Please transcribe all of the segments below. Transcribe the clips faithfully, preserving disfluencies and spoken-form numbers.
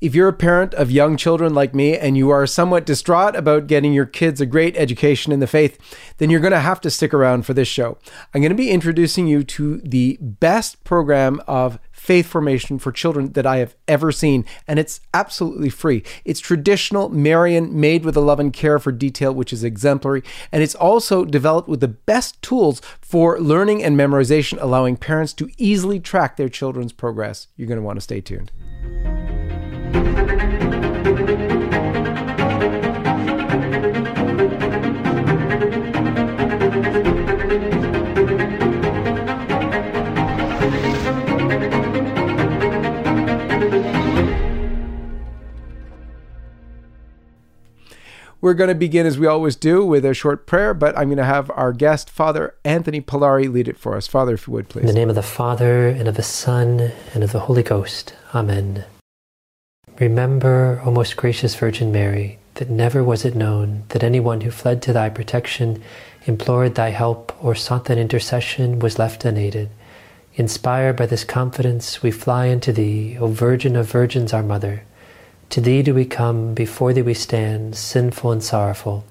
If you're a parent of young children like me and you are somewhat distraught about getting your kids a great education in the faith, then you're going to have to stick around for this show. I'm going to be introducing you to the best program of faith formation for children that I have ever seen, and it's absolutely free. It's traditional Marian, made with a love and care for detail, which is exemplary, and it's also developed with the best tools for learning and memorization, allowing parents to easily track their children's progress. You're going to want to stay tuned. We're going to begin, as we always do, with a short prayer, but I'm going to have our guest, Father Anthony Pillari, lead it for us. Father, if you would, please. In the name of the Father, and of the Son, and of the Holy Ghost. Amen. Remember, O most gracious Virgin Mary, that never was it known that anyone who fled to thy protection, implored thy help, or sought thine intercession was left unaided. Inspired by this confidence, we fly unto thee, O Virgin of Virgins, our Mother. To thee do we come, before thee we stand, sinful and sorrowful.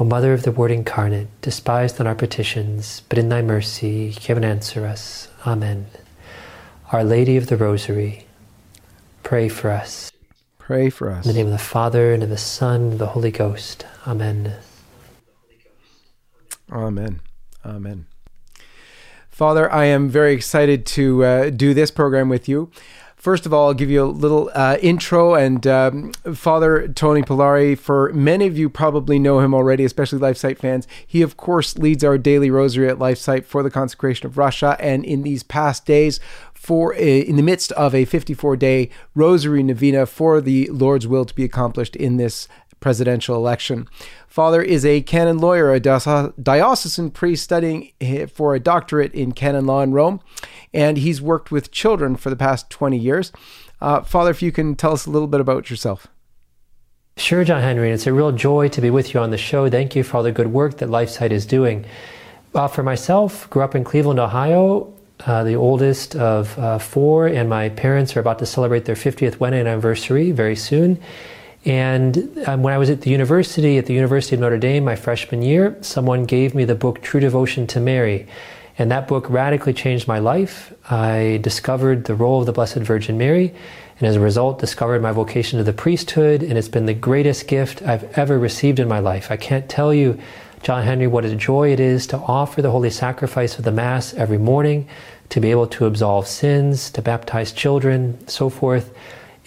O Mother of the Word incarnate, despised on our petitions, but in thy mercy, give and answer us. Amen. Our Lady of the Rosary, pray for us. Pray for us. In the name of the Father, and of the Son, and the Holy Ghost. Amen. Amen. Amen. Father, I am very excited to uh, do this program with you. First of all, I'll give you a little uh, intro, and um, Father Tony Pillari, for many of you probably know him already, especially LifeSite fans. He, of course, leads our daily rosary at LifeSite for the consecration of Russia, and in these past days, for a, in the midst of a fifty-four day rosary novena for the Lord's will to be accomplished in this presidential election. Father is a canon lawyer, a diocesan priest studying for a doctorate in canon law in Rome, and he's worked with children for the past twenty years. Uh, Father, if you can tell us a little bit about yourself. Sure, John Henry. It's a real joy to be with you on the show. Thank you for all the good work that LifeSite is doing. Uh, for myself, grew up in Cleveland, Ohio, uh, the oldest of uh, four, and my parents are about to celebrate their fiftieth wedding anniversary very soon. And um, when I was at the university, at the University of Notre Dame, my freshman year, someone gave me the book True Devotion to Mary. And that book radically changed my life. I discovered the role of the Blessed Virgin Mary, and as a result, discovered my vocation to the priesthood, and it's been the greatest gift I've ever received in my life. I can't tell you, John Henry, what a joy it is to offer the Holy Sacrifice of the Mass every morning, to be able to absolve sins, to baptize children, so forth.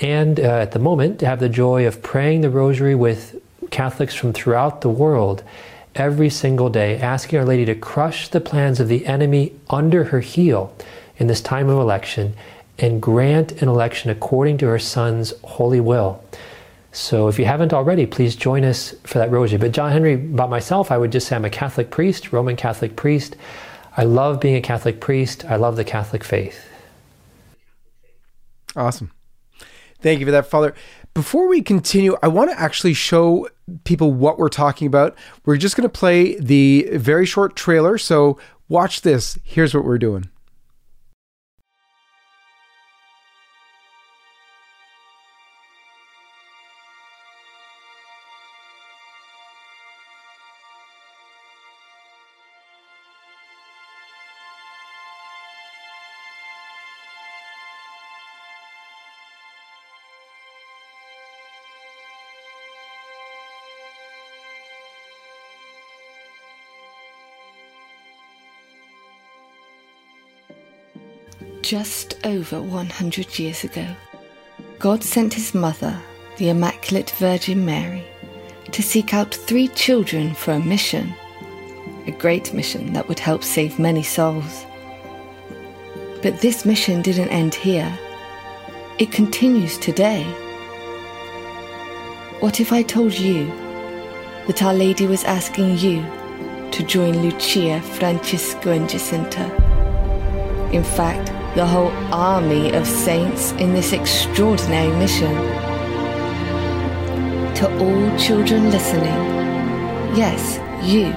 And uh, at the moment, to have the joy of praying the rosary with Catholics from throughout the world every single day, asking Our Lady to crush the plans of the enemy under her heel in this time of election and grant an election according to her Son's holy will. So if you haven't already, please join us for that rosary. But John Henry, about myself, I would just say I'm a Catholic priest, Roman Catholic priest. I love being a Catholic priest. I love the Catholic faith. Awesome. Thank you for that, Father. Before we continue, I want to actually show people what we're talking about. We're just going to play the very short trailer, so watch this. Here's what we're doing. Just over one hundred years ago, God sent his mother, the Immaculate Virgin Mary, to seek out three children for a mission, a great mission that would help save many souls. But this mission didn't end here. It continues today. What if I told you that Our Lady was asking you to join Lucia, Francesco, and Jacinta? In fact, the whole army of saints in this extraordinary mission. To all children listening, yes, you,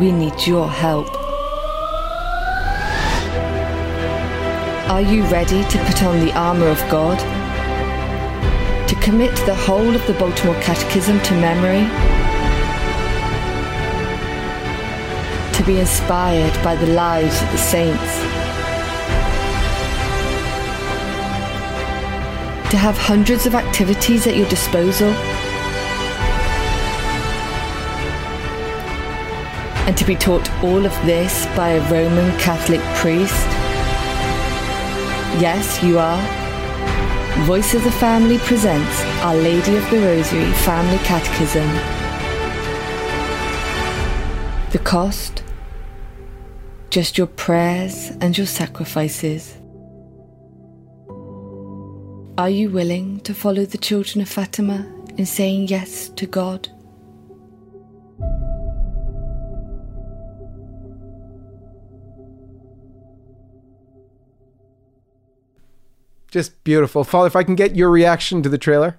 we need your help. Are you ready to put on the armor of God? commit the whole of the Baltimore Catechism to memory, to be inspired by the lives of the saints, to have hundreds of activities at your disposal, and to be taught all of this by a Roman Catholic priest? Yes, you are. Voice of the Family presents Our Lady of the Rosary Family Catechism. The cost? Just your prayers and your sacrifices. Are you willing to follow the children of Fatima in saying yes to God? Just beautiful. Father, if I can get your reaction to the trailer.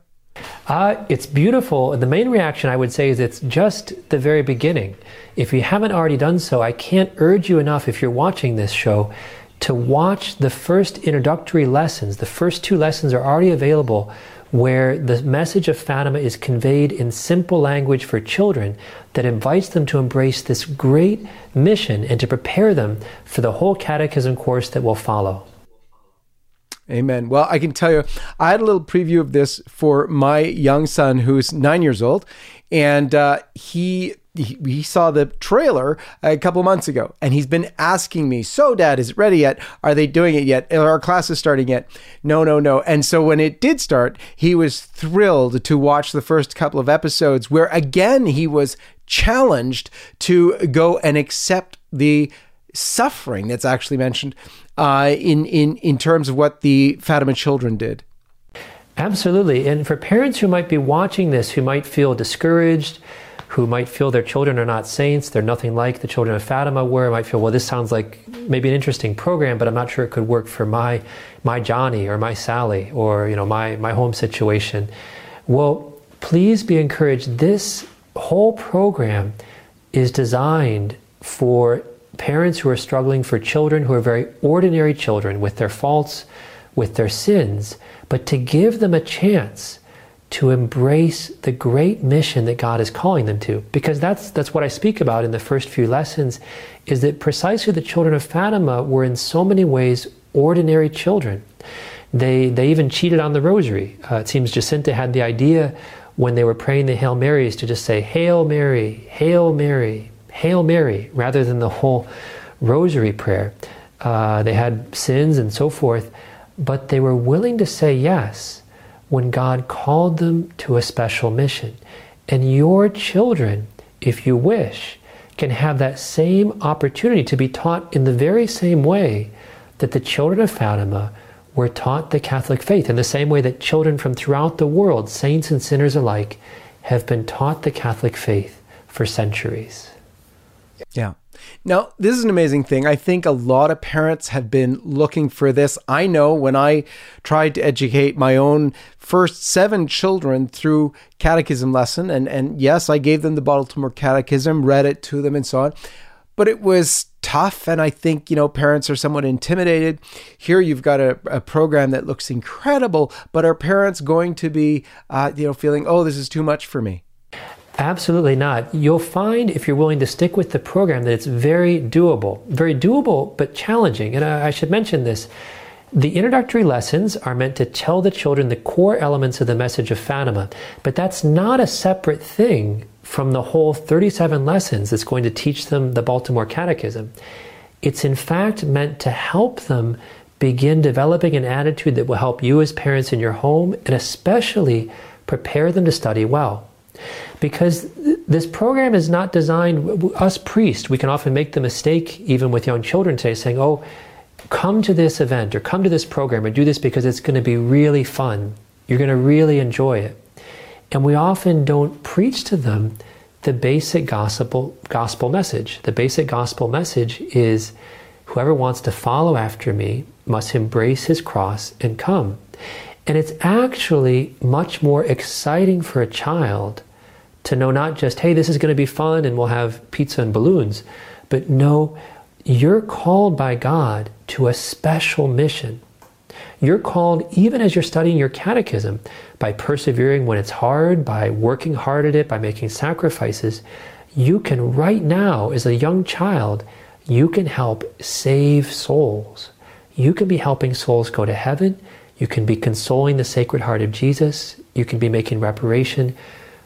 Uh, it's beautiful. And the main reaction I would say is it's just the very beginning. If you haven't already done so, I can't urge you enough, if you're watching this show, to watch the first introductory lessons. The first two lessons are already available, where the message of Fatima is conveyed in simple language for children that invites them to embrace this great mission and to prepare them for the whole catechism course that will follow. Amen. Well, I can tell you, I had a little preview of this for my young son, who's nine years old, and uh, he, he he saw the trailer a couple months ago, and he's been asking me, so Dad, is it ready yet? Are they doing it yet? Are our classes starting yet? No, no, no. And so when it did start, he was thrilled to watch the first couple of episodes, where again, he was challenged to go and accept the suffering that's actually mentioned uh, in, in, in terms of what the Fatima children did. Absolutely. And for parents who might be watching this, who might feel discouraged, who might feel their children are not saints, they're nothing like the children of Fatima were, might feel, well, this sounds like maybe an interesting program, but I'm not sure it could work for my my Johnny or my Sally or, you know, my, my home situation. Well, please be encouraged. This whole program is designed for parents who are struggling, for children who are very ordinary children with their faults, with their sins, but to give them a chance to embrace the great mission that God is calling them to. Because that's that's what I speak about in the first few lessons, is that precisely the children of Fatima were in so many ways ordinary children. They, they even cheated on the rosary. Uh, it seems Jacinta had the idea when they were praying the Hail Marys to just say, Hail Mary, Hail Mary, Hail Mary, rather than the whole rosary prayer. Uh, they had sins and so forth, but they were willing to say yes when God called them to a special mission. And your children, if you wish, can have that same opportunity to be taught in the very same way that the children of Fatima were taught the Catholic faith, in the same way that children from throughout the world, saints and sinners alike, have been taught the Catholic faith for centuries. Yeah. Now, this is an amazing thing. I think a lot of parents have been looking for this. I know when I tried to educate my own first seven children through catechism lesson, and, and yes, I gave them the Baltimore Catechism, read it to them and so on, but it was tough. And I think, you know, parents are somewhat intimidated. Here you've got a, a program that looks incredible, but are parents going to be, uh, you know, feeling, oh, this is too much for me? Absolutely not. You'll find, if you're willing to stick with the program, that it's very doable. Very doable, but challenging. And I, I should mention this. The introductory lessons are meant to tell the children the core elements of the message of Fatima. But that's not a separate thing from the whole thirty-seven lessons that's going to teach them the Baltimore Catechism. It's in fact meant to help them begin developing an attitude that will help you as parents in your home, and especially prepare them to study well. Because this program is not designed, us priests, we can often make the mistake, even with young children today, saying, oh, come to this event or come to this program or do this because it's going to be really fun. You're going to really enjoy it. And we often don't preach to them the basic gospel, gospel message. The basic gospel message is, whoever wants to follow after me must embrace his cross and come. And it's actually much more exciting for a child to know not just, hey, this is going to be fun and we'll have pizza and balloons, but no, you're called by God to a special mission. You're called, even as you're studying your catechism, by persevering when it's hard, by working hard at it, by making sacrifices, you can right now, as a young child, you can help save souls. You can be helping souls go to heaven. You can be consoling the Sacred Heart of Jesus. You can be making reparation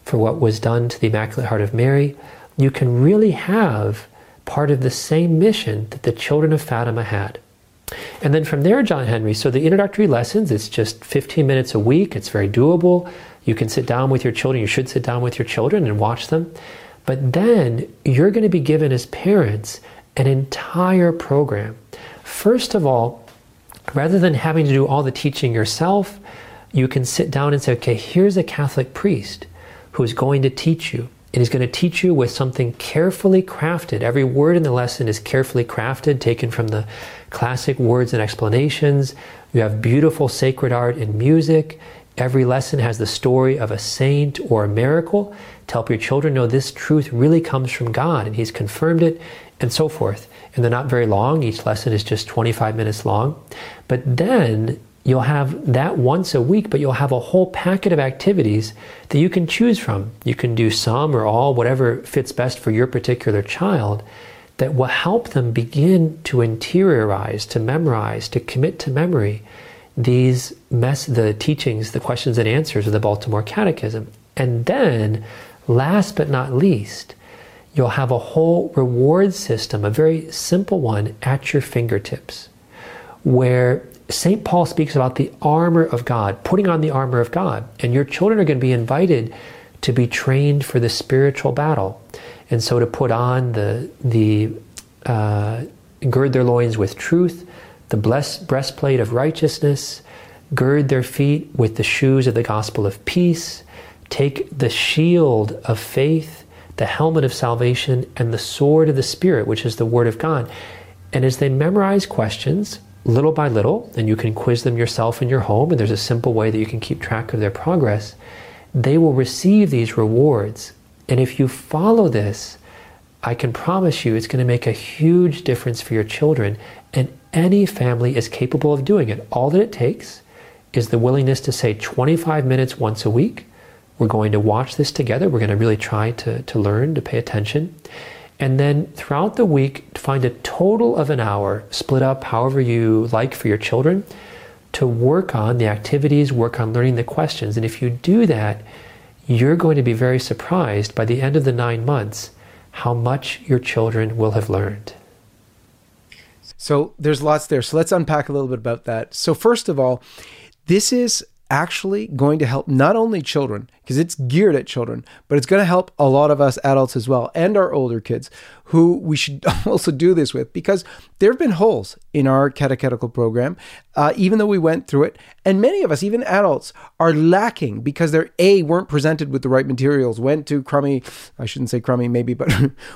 for what was done to the Immaculate Heart of Mary. You can really have part of the same mission that the children of Fatima had. And then from there, John Henry, so the introductory lessons, it's just fifteen minutes a week. It's very doable. You can sit down with your children. You should sit down with your children and watch them. But then you're going to be given, as parents, an entire program. First of all, rather than having to do all the teaching yourself, you can sit down and say, okay, here's a Catholic priest who's going to teach you. And he's going to teach you with something carefully crafted. Every word in the lesson is carefully crafted, taken from the classic words and explanations. You have beautiful sacred art and music. Every lesson has the story of a saint or a miracle to help your children know this truth really comes from God, and He's confirmed it, and so forth. And they're not very long. Each lesson is just twenty-five minutes long. But then you'll have that once a week, but you'll have a whole packet of activities that you can choose from. You can do some or all, whatever fits best for your particular child, that will help them begin to interiorize, to memorize, to commit to memory these mess, the teachings, the questions and answers of the Baltimore Catechism. And then, last but not least, you'll have a whole reward system, a very simple one, at your fingertips, where Saint Paul speaks about the armor of God, putting on the armor of God. And your children are going to be invited to be trained for the spiritual battle. And so to put on the, the uh, gird their loins with truth, the blessed breastplate of righteousness, gird their feet with the shoes of the gospel of peace, take the shield of faith, the helmet of salvation, and the sword of the Spirit, which is the Word of God. And as they memorize questions, little by little, and you can quiz them yourself in your home, and there's a simple way that you can keep track of their progress, they will receive these rewards. And if you follow this, I can promise you it's going to make a huge difference for your children, and any family is capable of doing it. All that it takes is the willingness to say twenty-five minutes once a week. We're going to watch this together. We're going to really try to, to learn, to pay attention. And then throughout the week, find a total of an hour, split up however you like for your children, to work on the activities, work on learning the questions. And if you do that, you're going to be very surprised by the end of the nine months how much your children will have learned. So there's lots there. So let's unpack a little bit about that. So first of all, this is actually going to help not only children, because it's geared at children, but it's going to help a lot of us adults as well, and our older kids, who we should also do this with, because there have been holes in our catechetical program, uh, even though we went through it. And many of us, even adults, are lacking because they're A, weren't presented with the right materials, went to crummy, I shouldn't say crummy maybe, but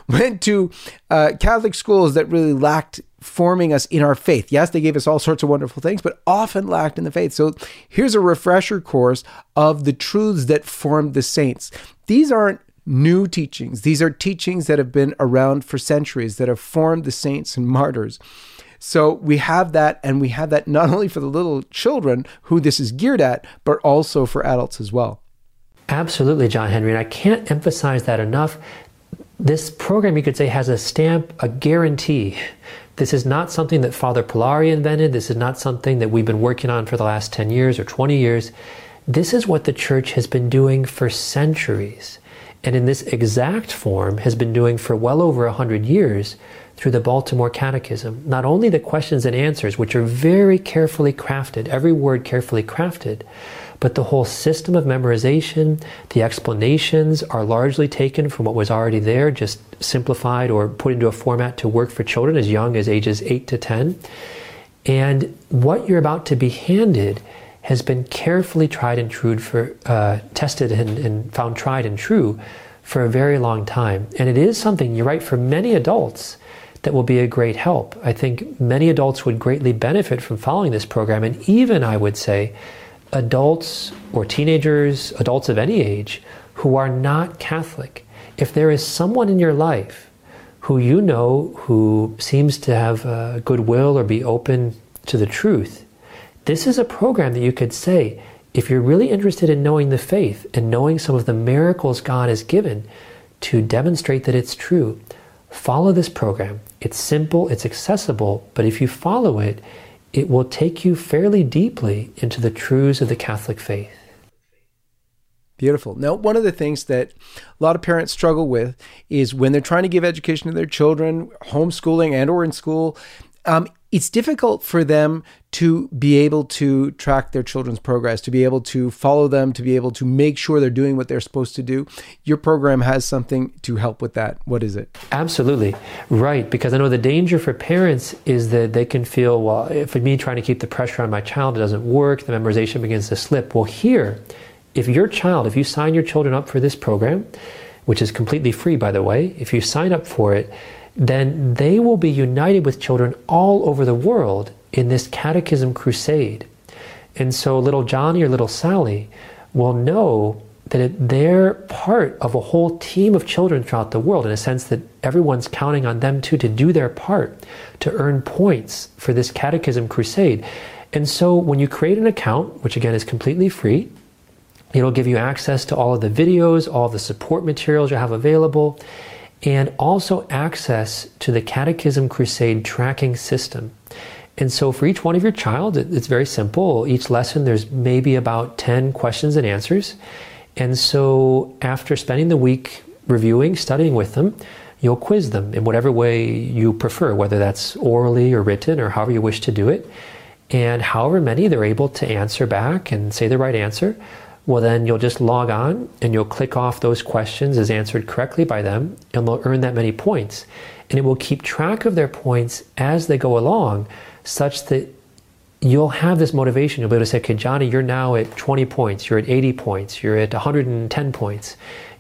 went to uh, Catholic schools that really lacked forming us in our faith. Yes, they gave us all sorts of wonderful things, but often lacked in the faith. So here's a refresher course of the truths that formed the saints. These aren't new teachings. These are teachings that have been around for centuries, that have formed the saints and martyrs. So we have that, and we have that not only for the little children who this is geared at, but also for adults as well. Absolutely, John Henry, and I can't emphasize that enough. This program, you could say, has a stamp, a guarantee. This is not something that Father Pillari invented. This is not something that we've been working on for the last ten years or twenty years. This is what the Church has been doing for centuries, and in this exact form has been doing for well over one hundred years through the Baltimore Catechism. Not only the questions and answers, which are very carefully crafted, every word carefully crafted, but the whole system of memorization, the explanations are largely taken from what was already there, just simplified or put into a format to work for children as young as ages eight to ten. And what you're about to be handed has been carefully tried and true for, uh, tested and, and found tried and true for a very long time. And it is something, you're right, for many adults that will be a great help. I think many adults would greatly benefit from following this program, and even, I would say, adults or teenagers, adults of any age, who are not Catholic. If there is someone in your life who you know who seems to have uh, goodwill or be open to the truth, This is a program that you could say, if you're really interested in knowing the faith and knowing some of the miracles God has given to demonstrate that it's true, follow this program. It's simple, it's accessible, but if you follow it, it will take you fairly deeply into the truths of the Catholic faith. Beautiful. Now, one of the things that a lot of parents struggle with is when they're trying to give education to their children, homeschooling and or in school, um, it's difficult for them to be able to track their children's progress, to be able to follow them, to be able to make sure they're doing what they're supposed to do. Your program has something to help with that. What is it? Absolutely. Right. Because I know the danger for parents is that they can feel, well, for me trying to keep the pressure on my child, it doesn't work. The memorization begins to slip. Well, here, if your child, if you sign your children up for this program, which is completely free, by the way, if you sign up for it, then they will be united with children all over the world in this catechism crusade. And so little Johnny or little Sally will know that they're part of a whole team of children throughout the world, in a sense that everyone's counting on them too to do their part, to earn points for this catechism crusade. And so when you create an account, which again is completely free, it'll give you access to all of the videos, all the support materials you have available, and also access to the Catechism Crusade tracking system. And so for each one of your child, it's very simple. Each lesson, there's maybe about ten questions and answers. And so after spending the week reviewing, studying with them, you'll quiz them in whatever way you prefer, whether that's orally or written or however you wish to do it. And however many they're able to answer back and say the right answer, well, then you'll just log on and you'll click off those questions as answered correctly by them, and they'll earn that many points. And it will keep track of their points as they go along, such that you'll have this motivation. You'll be able to say, okay, Johnny, you're now at twenty points, you're at eighty points, you're at one hundred ten points,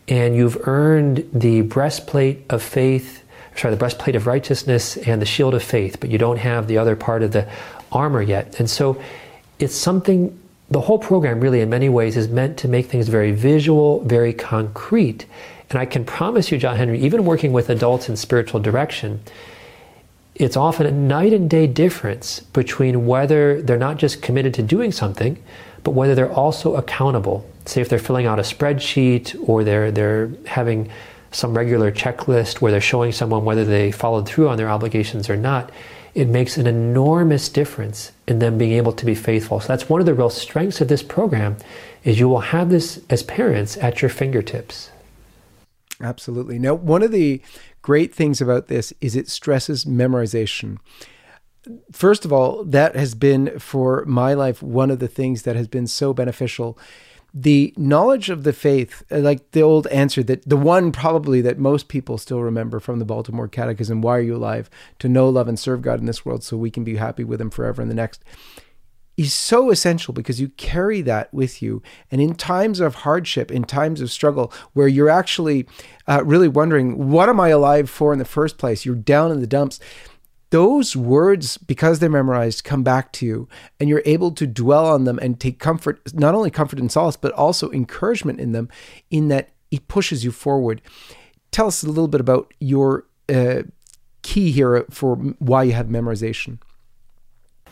and you've earned the breastplate of faith, sorry, the breastplate of righteousness and the shield of faith, but you don't have the other part of the armor yet. And so it's something. The whole program really in many ways is meant to make things very visual, very concrete. And I can promise you, John Henry, even working with adults in spiritual direction, it's often a night and day difference between whether they're not just committed to doing something, but whether they're also accountable. Say if they're filling out a spreadsheet or they're, they're having some regular checklist where they're showing someone whether they followed through on their obligations or not. It makes an enormous difference in them being able to be faithful. So that's one of the real strengths of this program, is you will have this as parents at your fingertips. Absolutely. Now, one of the great things about this is it stresses memorization. First of all, that has been for my life one of the things that has been so beneficial. The knowledge of the faith, like the old answer, that the one probably that most people still remember from the Baltimore Catechism, why are you alive? To know, love, and serve God in this world so we can be happy with him forever in the next, is so essential because you carry that with you. And in times of hardship, in times of struggle, where you're actually uh, really wondering, what am I alive for in the first place? You're down in the dumps. Those words, because they're memorized, come back to you, and you're able to dwell on them and take comfort, not only comfort and solace, but also encouragement in them, in that it pushes you forward. Tell us a little bit about your uh, key here for why you have memorization.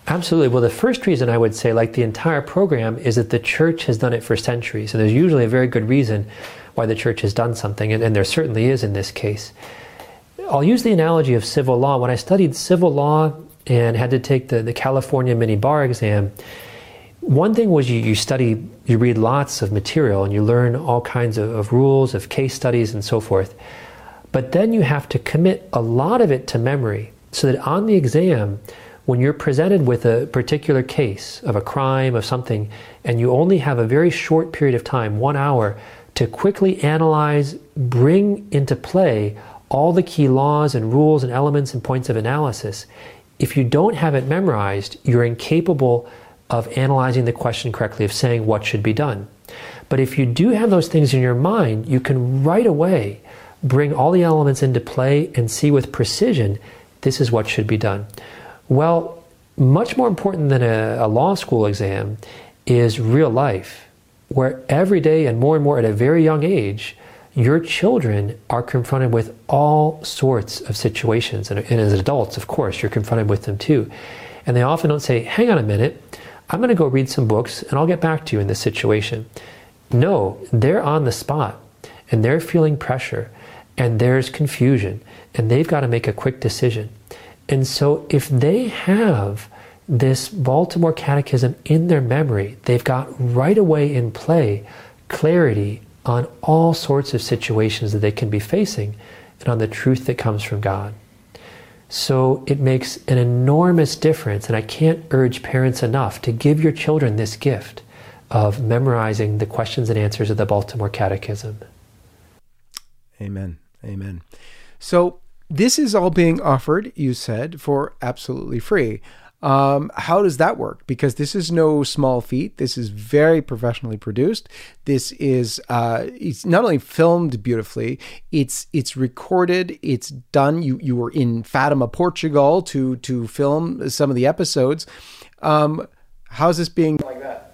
Absolutely. Well, the first reason I would say, like the entire program, is that the Church has done it for centuries, and there's usually a very good reason why the Church has done something, and, and there certainly is in this case. I'll use the analogy of civil law. When I studied civil law and had to take the, the California mini bar exam, one thing was you, you study, you read lots of material and you learn all kinds of, of rules, of case studies and so forth. But then you have to commit a lot of it to memory so that on the exam, when you're presented with a particular case of a crime, of something, and you only have a very short period of time, one hour, to quickly analyze, bring into play all the key laws and rules and elements and points of analysis. If you don't have it memorized, you're incapable of analyzing the question correctly, of saying what should be done. But if you do have those things in your mind, you can right away bring all the elements into play and see with precision, this is what should be done. Well, much more important than a, a law school exam is real life, where every day and more and more at a very young age, your children are confronted with all sorts of situations. And, and as adults, of course, you're confronted with them too. And they often don't say, hang on a minute, I'm going to go read some books and I'll get back to you in this situation. No, they're on the spot and they're feeling pressure and there's confusion and they've got to make a quick decision. And so if they have this Baltimore Catechism in their memory, they've got right away in play clarity on all sorts of situations that they can be facing and on the truth that comes from God. So it makes an enormous difference, and I can't urge parents enough to give your children this gift of memorizing the questions and answers of the Baltimore Catechism. Amen. Amen. So this is all being offered, you said, for absolutely free. Um, how does that work? Because this is no small feat. This is very professionally produced. This is, uh, it's not only filmed beautifully, it's, it's recorded, it's done. You, you were in Fatima, Portugal to, to film some of the episodes. Um, how's this being like that?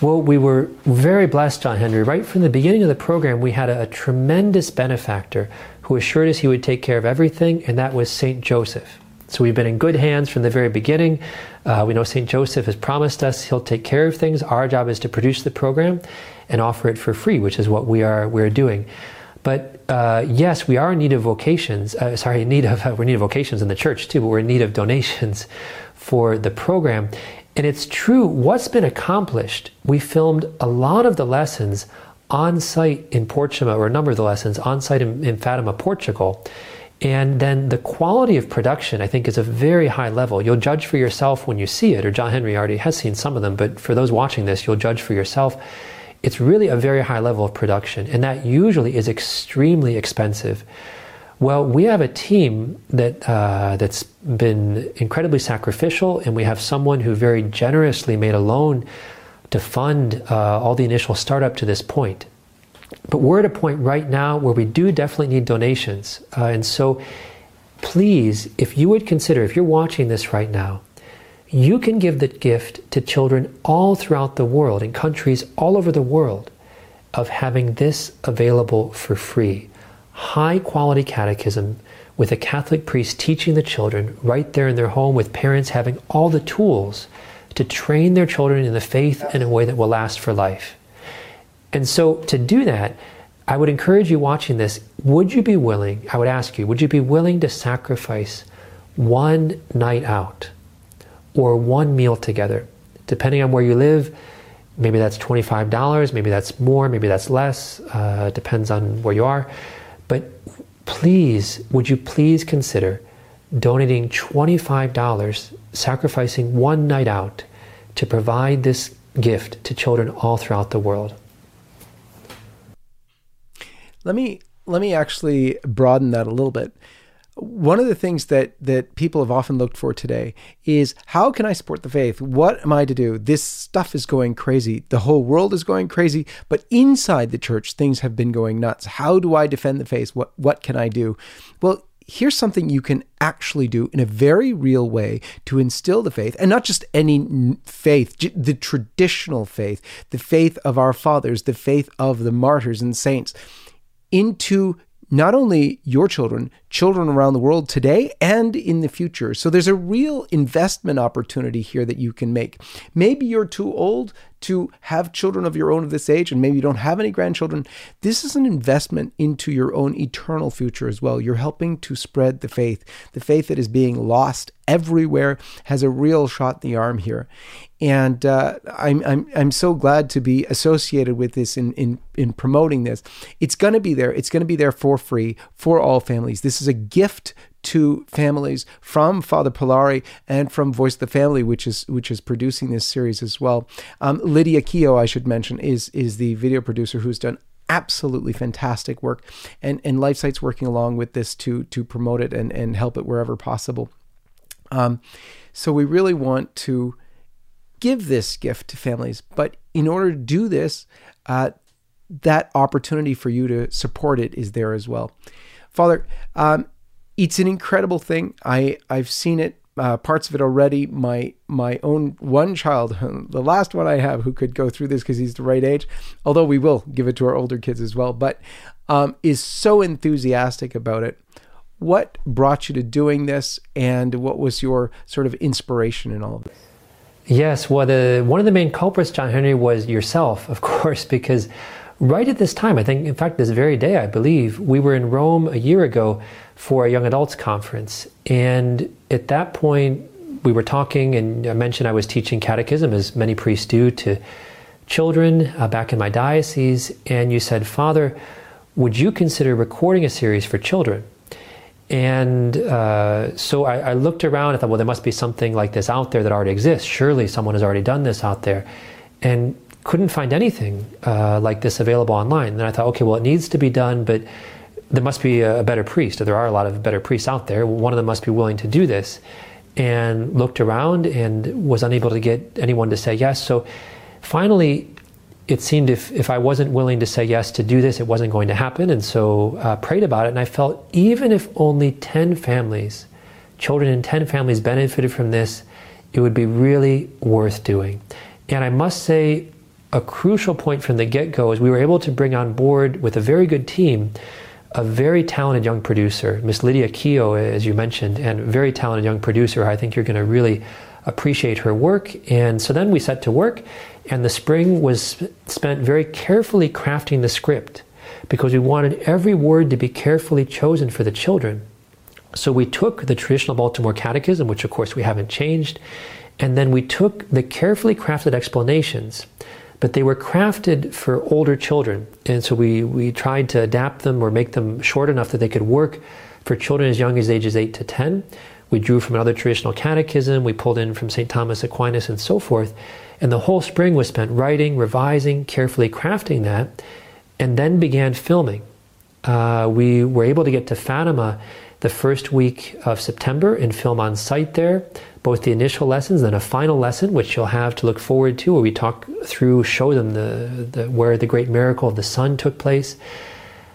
Well, we were very blessed, John Henry. Right from the beginning of the program, we had a, a tremendous benefactor who assured us he would take care of everything, and that was Saint Joseph. So we've been in good hands from the very beginning. Uh, we know Saint Joseph has promised us he'll take care of things. Our job is to produce the program and offer it for free, which is what we are we're doing. But uh, yes, we are in need of vocations. Uh, sorry, in need of uh, we're in need of vocations in the church too, but we're in need of donations for the program. And it's true. What's been accomplished? We filmed a lot of the lessons on site in Portimão, or a number of the lessons on site in, in Fatima, Portugal. And then the quality of production, I think, is a very high level. You'll judge for yourself when you see it, or John Henry already has seen some of them, but for those watching this, you'll judge for yourself. It's really a very high level of production, and that usually is extremely expensive. Well, we have a team that, uh, that's been incredibly sacrificial, and we have someone who very generously made a loan to fund uh, all the initial startup to this point. But we're at a point right now where we do definitely need donations. Uh, and so please, if you would consider, if you're watching this right now, you can give the gift to children all throughout the world, in countries all over the world, of having this available for free. High quality catechism with a Catholic priest teaching the children right there in their home, with parents having all the tools to train their children in the faith in a way that will last for life. And so to do that, I would encourage you watching this, would you be willing, I would ask you, would you be willing to sacrifice one night out or one meal together? Depending on where you live, maybe that's twenty-five dollars, maybe that's more, maybe that's less, uh, depends on where you are. But please, would you please consider donating twenty-five dollars, sacrificing one night out to provide this gift to children all throughout the world? Let me let me actually broaden that a little bit. One of the things that that people have often looked for today is, how can I support the faith? What am I to do? This stuff is going crazy. The whole world is going crazy, but inside the church, things have been going nuts. How do I defend the faith? What what can I do? Well, here's something you can actually do in a very real way to instill the faith, and not just any faith, the traditional faith, the faith of our fathers, the faith of the martyrs and saints, into not only your children, children around the world today and in the future. So there's a real investment opportunity here that you can make. Maybe you're too old to have children of your own of this age, and maybe you don't have any grandchildren. This is an investment into your own eternal future as well. You're helping to spread the faith. The faith that is being lost everywhere has a real shot in the arm here. And uh, I'm, I'm I'm so glad to be associated with this in, in, in promoting this. It's going to be there. It's going to be there for free for all families. This is a gift to families from Father Pillari and from Voice of the Family, which is which is producing this series as well. Um, Lydia Keough, I should mention, is is the video producer who's done absolutely fantastic work. And, and LifeSite's working along with this to, to promote it and, and help it wherever possible. Um, so we really want to give this gift to families, but in order to do this, uh, that opportunity for you to support it is there as well. Father, um, it's an incredible thing. I, I've seen it, uh, parts of it already. My my own one child, the last one I have who could go through this because he's the right age, although we will give it to our older kids as well, but um, is so enthusiastic about it. What brought you to doing this, and what was your sort of inspiration in all of this? Yes, well, the, one of the main culprits, John Henry, was yourself, of course, because right at this time, I think, in fact, this very day, I believe, we were in Rome a year ago for a young adults conference. And at that point, we were talking, and I mentioned I was teaching catechism, as many priests do, to children uh, back in my diocese. And you said, Father, would you consider recording a series for children? And uh, so I, I looked around and thought, well, there must be something like this out there that already exists. Surely someone has already done this out there. And couldn't find anything uh, like this available online. Then I thought, okay, well, it needs to be done, but there must be a better priest, or there are a lot of better priests out there. One of them must be willing to do this. And looked around and was unable to get anyone to say yes. So finally, it seemed if, if I wasn't willing to say yes to do this, it wasn't going to happen. And so I uh, prayed about it, and I felt even if only ten families, children in ten families benefited from this, it would be really worth doing. And I must say, a crucial point from the get-go is we were able to bring on board, with a very good team, a very talented young producer, Miss Lydia Keough, as you mentioned, and a very talented young producer. I think you're going to really appreciate her work. And so then we set to work, and the spring was spent very carefully crafting the script, because we wanted every word to be carefully chosen for the children. So we took the traditional Baltimore Catechism, which of course we haven't changed, and then we took the carefully crafted explanations, but they were crafted for older children. And so we, we tried to adapt them or make them short enough that they could work for children as young as ages eight to ten. We drew from another traditional catechism, we pulled in from Saint Thomas Aquinas and so forth. And the whole spring was spent writing, revising, carefully crafting that, and then began filming. Uh, we were able to get to Fatima the first week of September and film on site there, both the initial lessons and a final lesson, which you'll have to look forward to, where we talk through, show them the, the where the great miracle of the sun took place.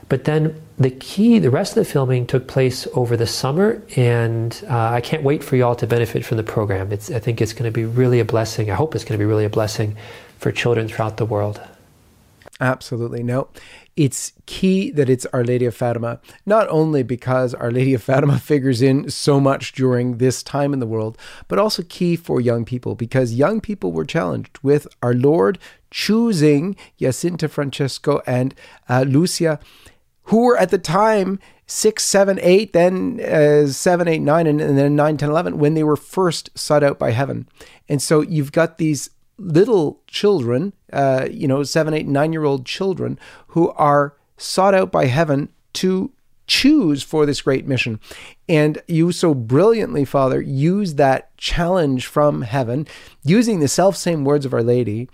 But then the key, the rest of the filming took place over the summer, and uh, I can't wait for y'all to benefit from the program. It's, I think it's going to be really a blessing. I hope it's going to be really a blessing for children throughout the world. Absolutely. No, it's key that it's Our Lady of Fatima, not only because Our Lady of Fatima figures in so much during this time in the world, but also key for young people, because young people were challenged with Our Lord choosing Jacinta, Francesco, and uh, Lucia, who were at the time six, seven, eight, then uh, seven, eight, nine, and, and then nine, ten, eleven, when they were first sought out by heaven. And so you've got these little children, uh, you know, seven, eight, nine-year-old children who are sought out by heaven to choose for this great mission. And you so brilliantly, Father, use that challenge from heaven, using the self-same words of Our Lady,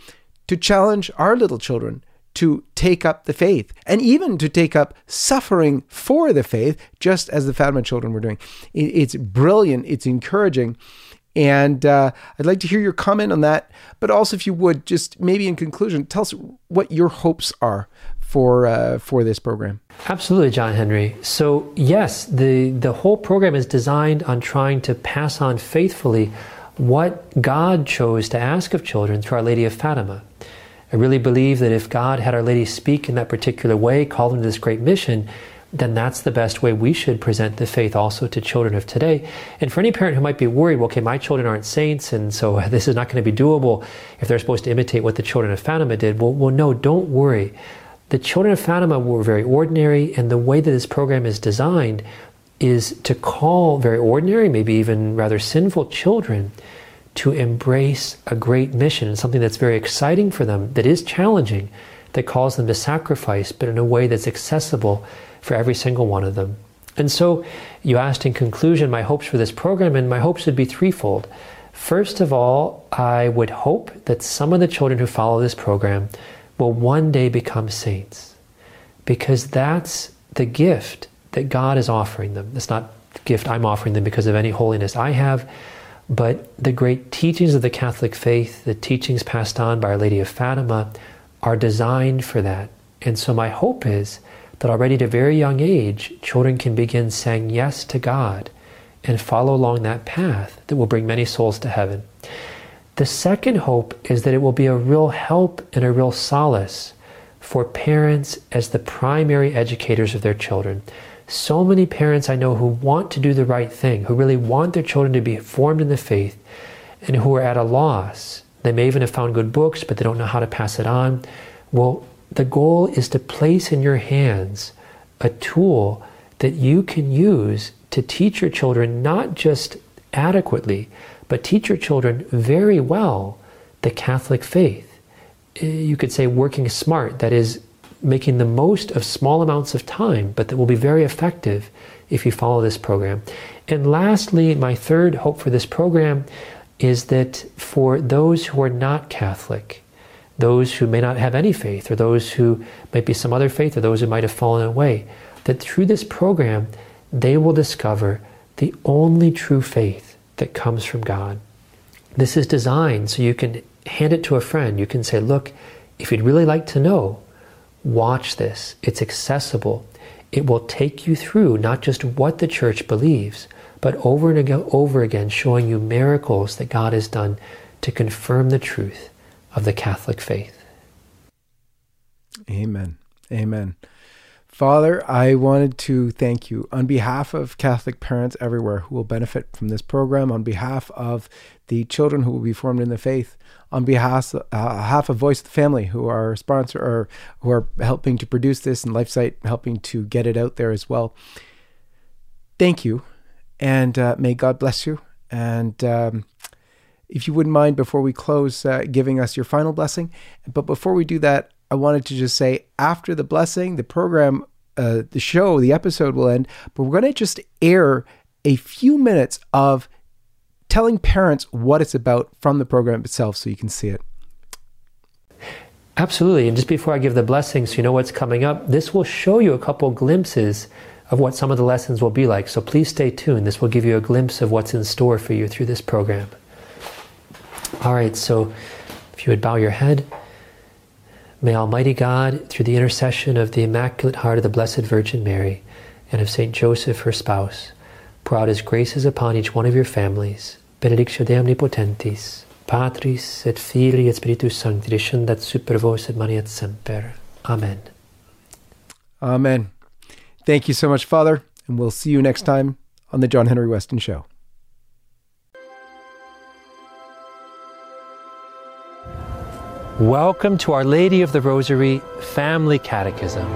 to challenge our little children to take up the faith, and even to take up suffering for the faith, just as the Fatima children were doing. It's brilliant, it's encouraging. And uh, I'd like to hear your comment on that. But also, if you would, just maybe in conclusion, tell us what your hopes are for uh, for this program. Absolutely, John Henry. So yes, the, the whole program is designed on trying to pass on faithfully what God chose to ask of children through Our Lady of Fatima. I really believe that if God had Our Lady speak in that particular way, call them to this great mission, then that's the best way we should present the faith also to children of today. And for any parent who might be worried, well, okay, my children aren't saints, and so this is not going to be doable if they're supposed to imitate what the children of Fatima did. Well, well, no, don't worry. The children of Fatima were very ordinary, and the way that this program is designed is to call very ordinary, maybe even rather sinful children to embrace a great mission, and something that's very exciting for them, that is challenging, that calls them to sacrifice, but in a way that's accessible for every single one of them. And so you asked in conclusion my hopes for this program, and my hopes would be threefold. First of all, I would hope that some of the children who follow this program will one day become saints, because that's the gift that God is offering them. It's not the gift I'm offering them because of any holiness I have, but the great teachings of the Catholic faith, the teachings passed on by Our Lady of Fatima, are designed for that. And so my hope is that already at a very young age, children can begin saying yes to God and follow along that path that will bring many souls to heaven. The second hope is that it will be a real help and a real solace for parents as the primary educators of their children. So many parents I know who want to do the right thing, who really want their children to be formed in the faith, and who are at a loss. They may even have found good books, but they don't know how to pass it on. Well, the goal is to place in your hands a tool that you can use to teach your children not just adequately, but teach your children very well the Catholic faith. You could say working smart, that is, making the most of small amounts of time, but that will be very effective if you follow this program. And lastly, my third hope for this program is that for those who are not Catholic, those who may not have any faith, or those who might be some other faith, or those who might have fallen away, that through this program, they will discover the only true faith that comes from God. This is designed so you can hand it to a friend. You can say, look, if you'd really like to know, watch this. It's accessible. It will take you through not just what the Church believes, but over and again, over again, showing you miracles that God has done to confirm the truth of the Catholic faith. Amen. Amen. Father, I wanted to thank you on behalf of Catholic parents everywhere who will benefit from this program, on behalf of the children who will be formed in the faith, on behalf uh, half of Voice of the Family, who are sponsor or who are helping to produce this, and LifeSite helping to get it out there as well. Thank you, and uh, may God bless you. And um, if you wouldn't mind, before we close, uh, giving us your final blessing. But before we do that, I wanted to just say, after the blessing, the program, uh, the show, the episode will end, but we're going to just air a few minutes of telling parents what it's about from the program itself so you can see it. Absolutely. And just before I give the blessing, so you know what's coming up, this will show you a couple glimpses of what some of the lessons will be like. So please stay tuned. This will give you a glimpse of what's in store for you through this program. All right, so if you would bow your head. May Almighty God, through the intercession of the Immaculate Heart of the Blessed Virgin Mary and of Saint Joseph, her spouse, pour out His graces upon each one of your families. Benedictio Dei Omnipotentis, Patris et Filii et Spiritus Sancti, descendat super vos et maniat semper. Amen. Amen. Thank you so much, Father, and we'll see you next time on the John Henry Westen Show. Welcome to Our Lady of the Rosary Family Catechism.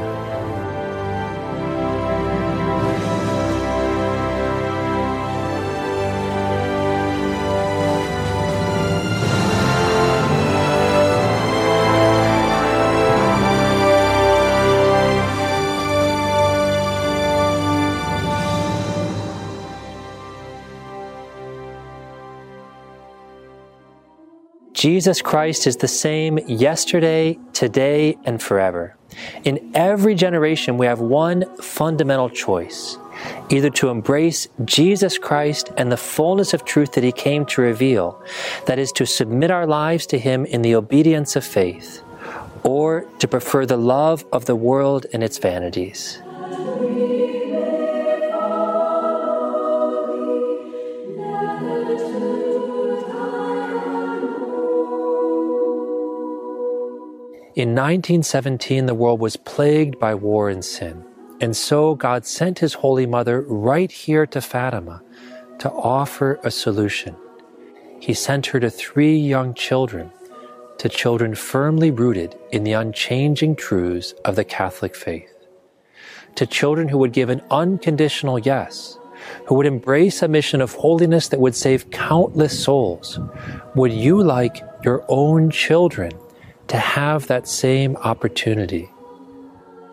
Jesus Christ is the same yesterday, today, and forever. In every generation, we have one fundamental choice, either to embrace Jesus Christ and the fullness of truth that He came to reveal, that is, to submit our lives to Him in the obedience of faith, or to prefer the love of the world and its vanities. In nineteen seventeen, the world was plagued by war and sin, and so God sent His Holy Mother right here to Fatima to offer a solution. He sent her to three young children, to children firmly rooted in the unchanging truths of the Catholic faith, to children who would give an unconditional yes, who would embrace a mission of holiness that would save countless souls. Would you like your own children to have that same opportunity?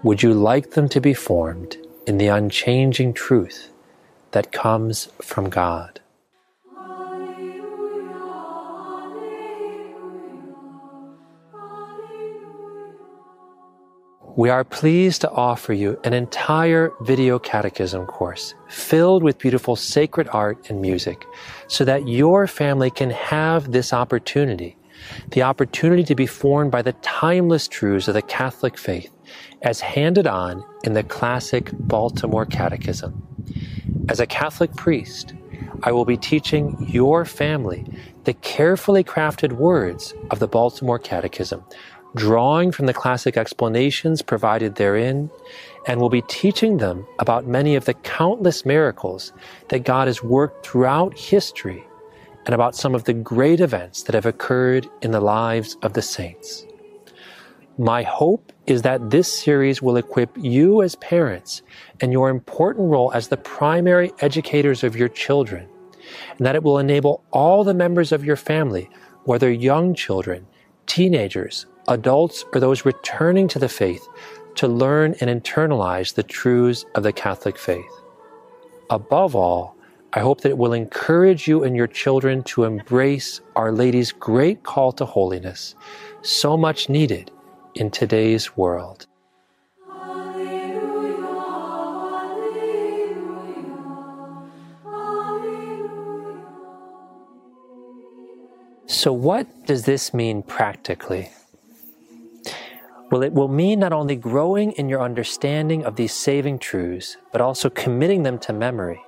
Would you like them to be formed in the unchanging truth that comes from God? We are pleased to offer you an entire video catechism course filled with beautiful sacred art and music so that your family can have this opportunity, the opportunity to be formed by the timeless truths of the Catholic faith as handed on in the classic Baltimore Catechism. As a Catholic priest, I will be teaching your family the carefully crafted words of the Baltimore Catechism, drawing from the classic explanations provided therein, and will be teaching them about many of the countless miracles that God has worked throughout history and about some of the great events that have occurred in the lives of the saints. My hope is that this series will equip you as parents and your important role as the primary educators of your children, and that it will enable all the members of your family, whether young children, teenagers, adults, or those returning to the faith, to learn and internalize the truths of the Catholic faith. Above all, I hope that it will encourage you and your children to embrace Our Lady's great call to holiness, so much needed in today's world. So what does this mean practically? Well, it will mean not only growing in your understanding of these saving truths, but also committing them to memory,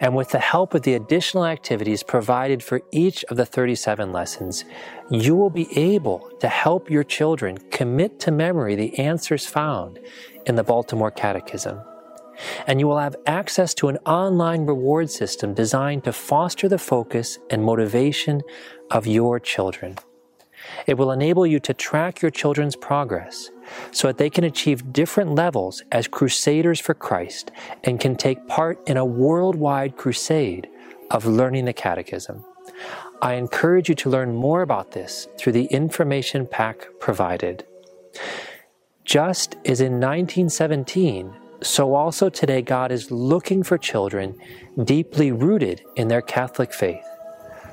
and with the help of the additional activities provided for each of the thirty-seven lessons, you will be able to help your children commit to memory the answers found in the Baltimore Catechism. And you will have access to an online reward system designed to foster the focus and motivation of your children. It will enable you to track your children's progress so that they can achieve different levels as crusaders for Christ and can take part in a worldwide crusade of learning the Catechism. I encourage you to learn more about this through the information pack provided. Just as in nineteen seventeen, so also today God is looking for children deeply rooted in their Catholic faith,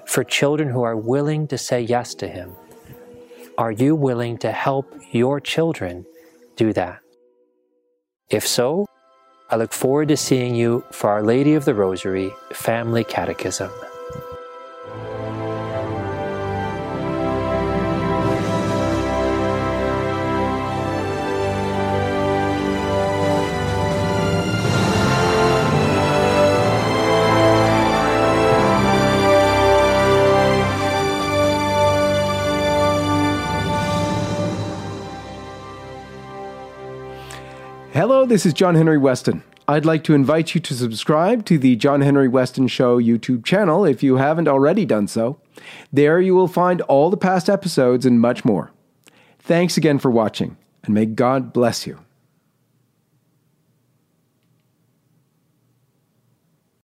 for children who are willing to say yes to Him. Are you willing to help your children do that? If so, I look forward to seeing you for Our Lady of the Rosary Family Catechism. Hello, this is John Henry Westen. I'd like to invite you to subscribe to the John Henry Westen Show YouTube channel if you haven't already done so. There you will find all the past episodes and much more. Thanks again for watching, and may God bless you.